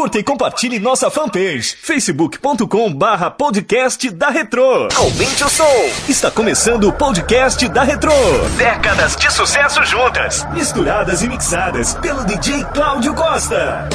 Curta e compartilhe nossa fanpage, facebook.com/podcast da Retrô. Aumente o som. Está começando o podcast da Retrô. Décadas de sucesso juntas, misturadas e mixadas pelo DJ Cláudio Costa.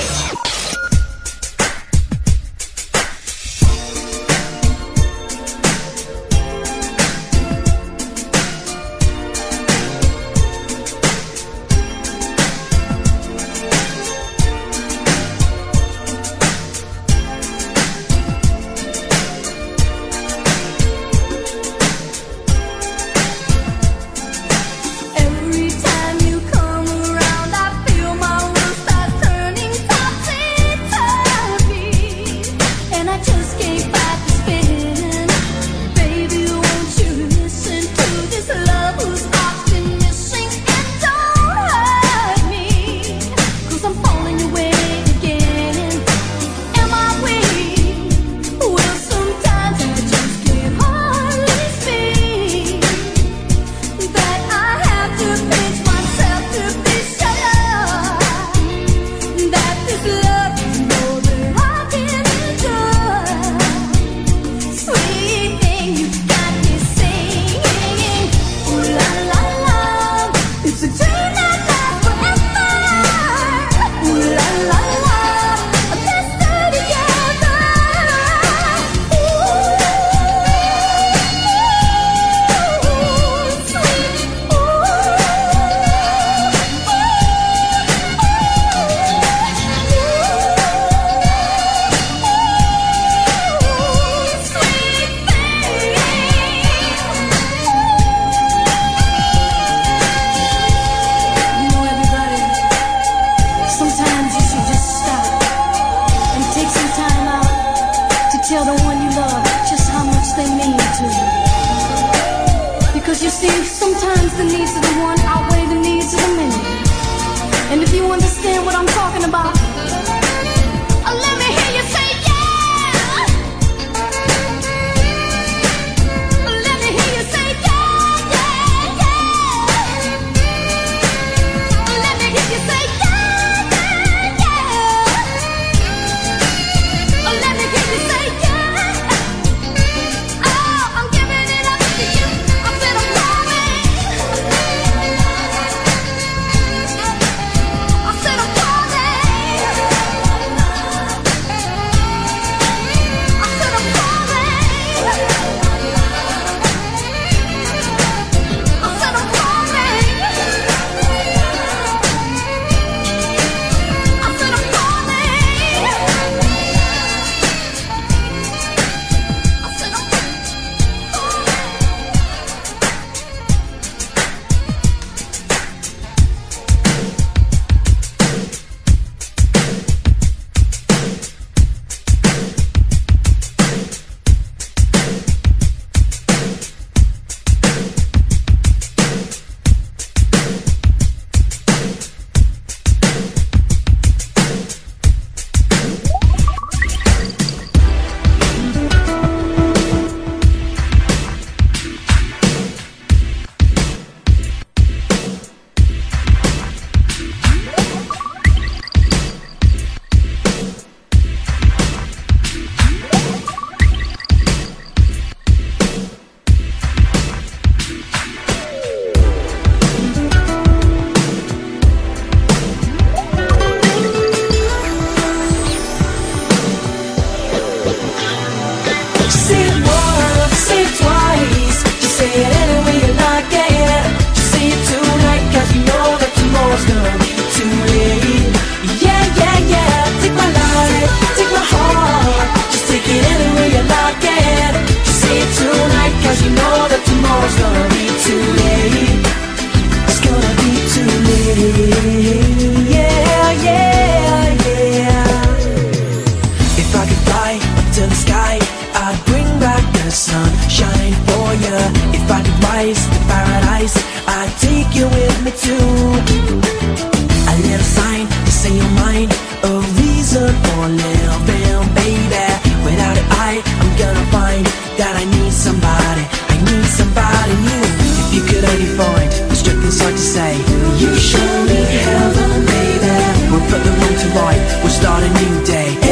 We'll start a new day.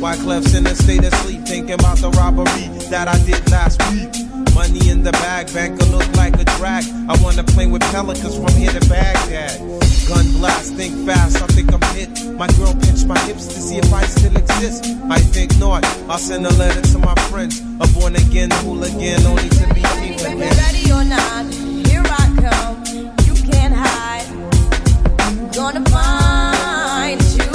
Wyclef's in a state of sleep, thinking about the robbery that I did last week. Money in the bag, banker look like a drag. I wanna play with pelicans from here to Baghdad. Gun blast, think fast, I think I'm hit. My girl pinched my hips to see if I still exist. I think not, I'll send a letter to my friends. A born again, cool again, only to be seen again. Ready or not, here I come. You can't hide. I'm gonna find you.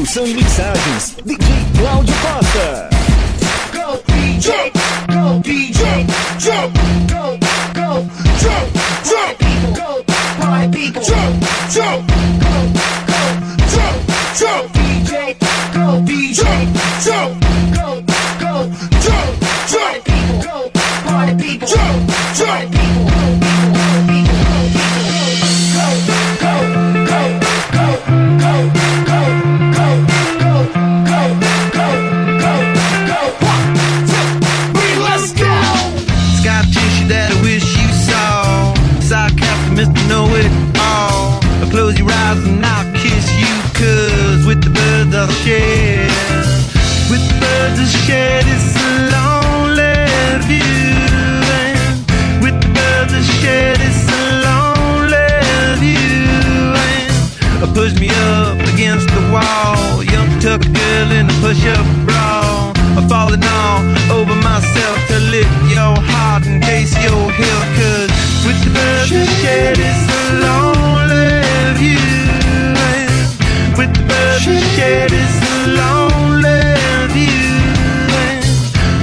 Produção e mixagens, DJ Cláudio Costa. Go DJ, go DJ, jump, go, go, jump, jump, people, go, my people, jump, jump, go, go, jump, jump, DJ, go DJ, jump, go, go, jump, jump, people, go, my people, jump, jump, people, go, people, go, go, go, go, go, go. Know it all. Close your eyes and I'll kiss you, cause with the birds I'll share. With the birds I'll share this lonely view. And with the birds I'll share this lonely view. And push me up against the wall, young tuck girl in a push-up bra. I'm falling all over myself to lift your heart in case you're here, cause with the birds I share this lonely view. With the birds I share this lonely view.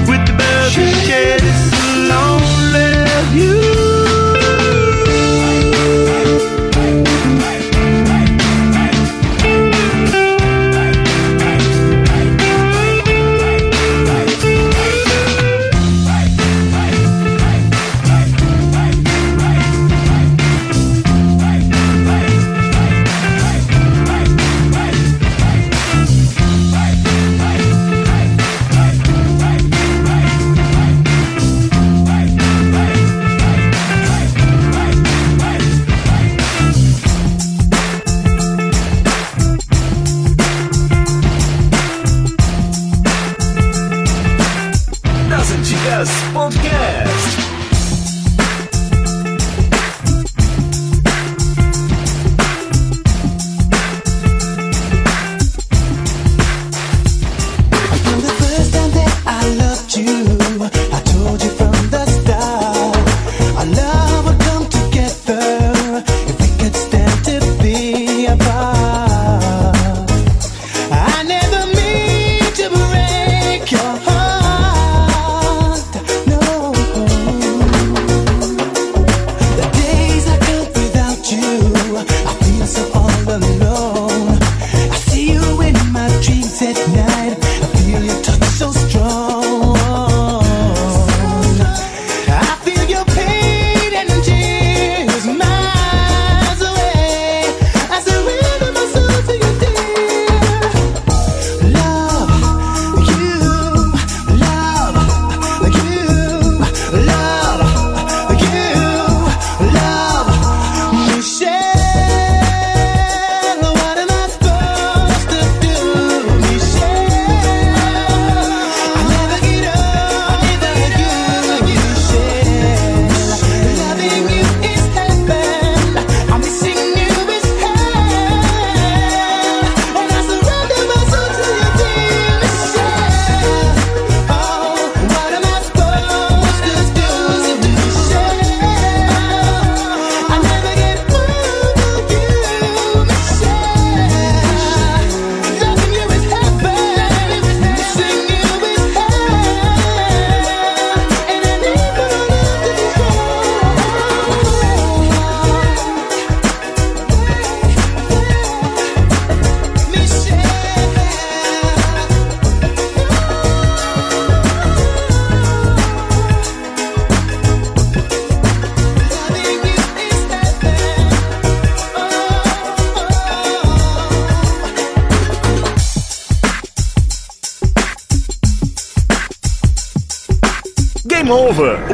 With the birds I share this lonely view. O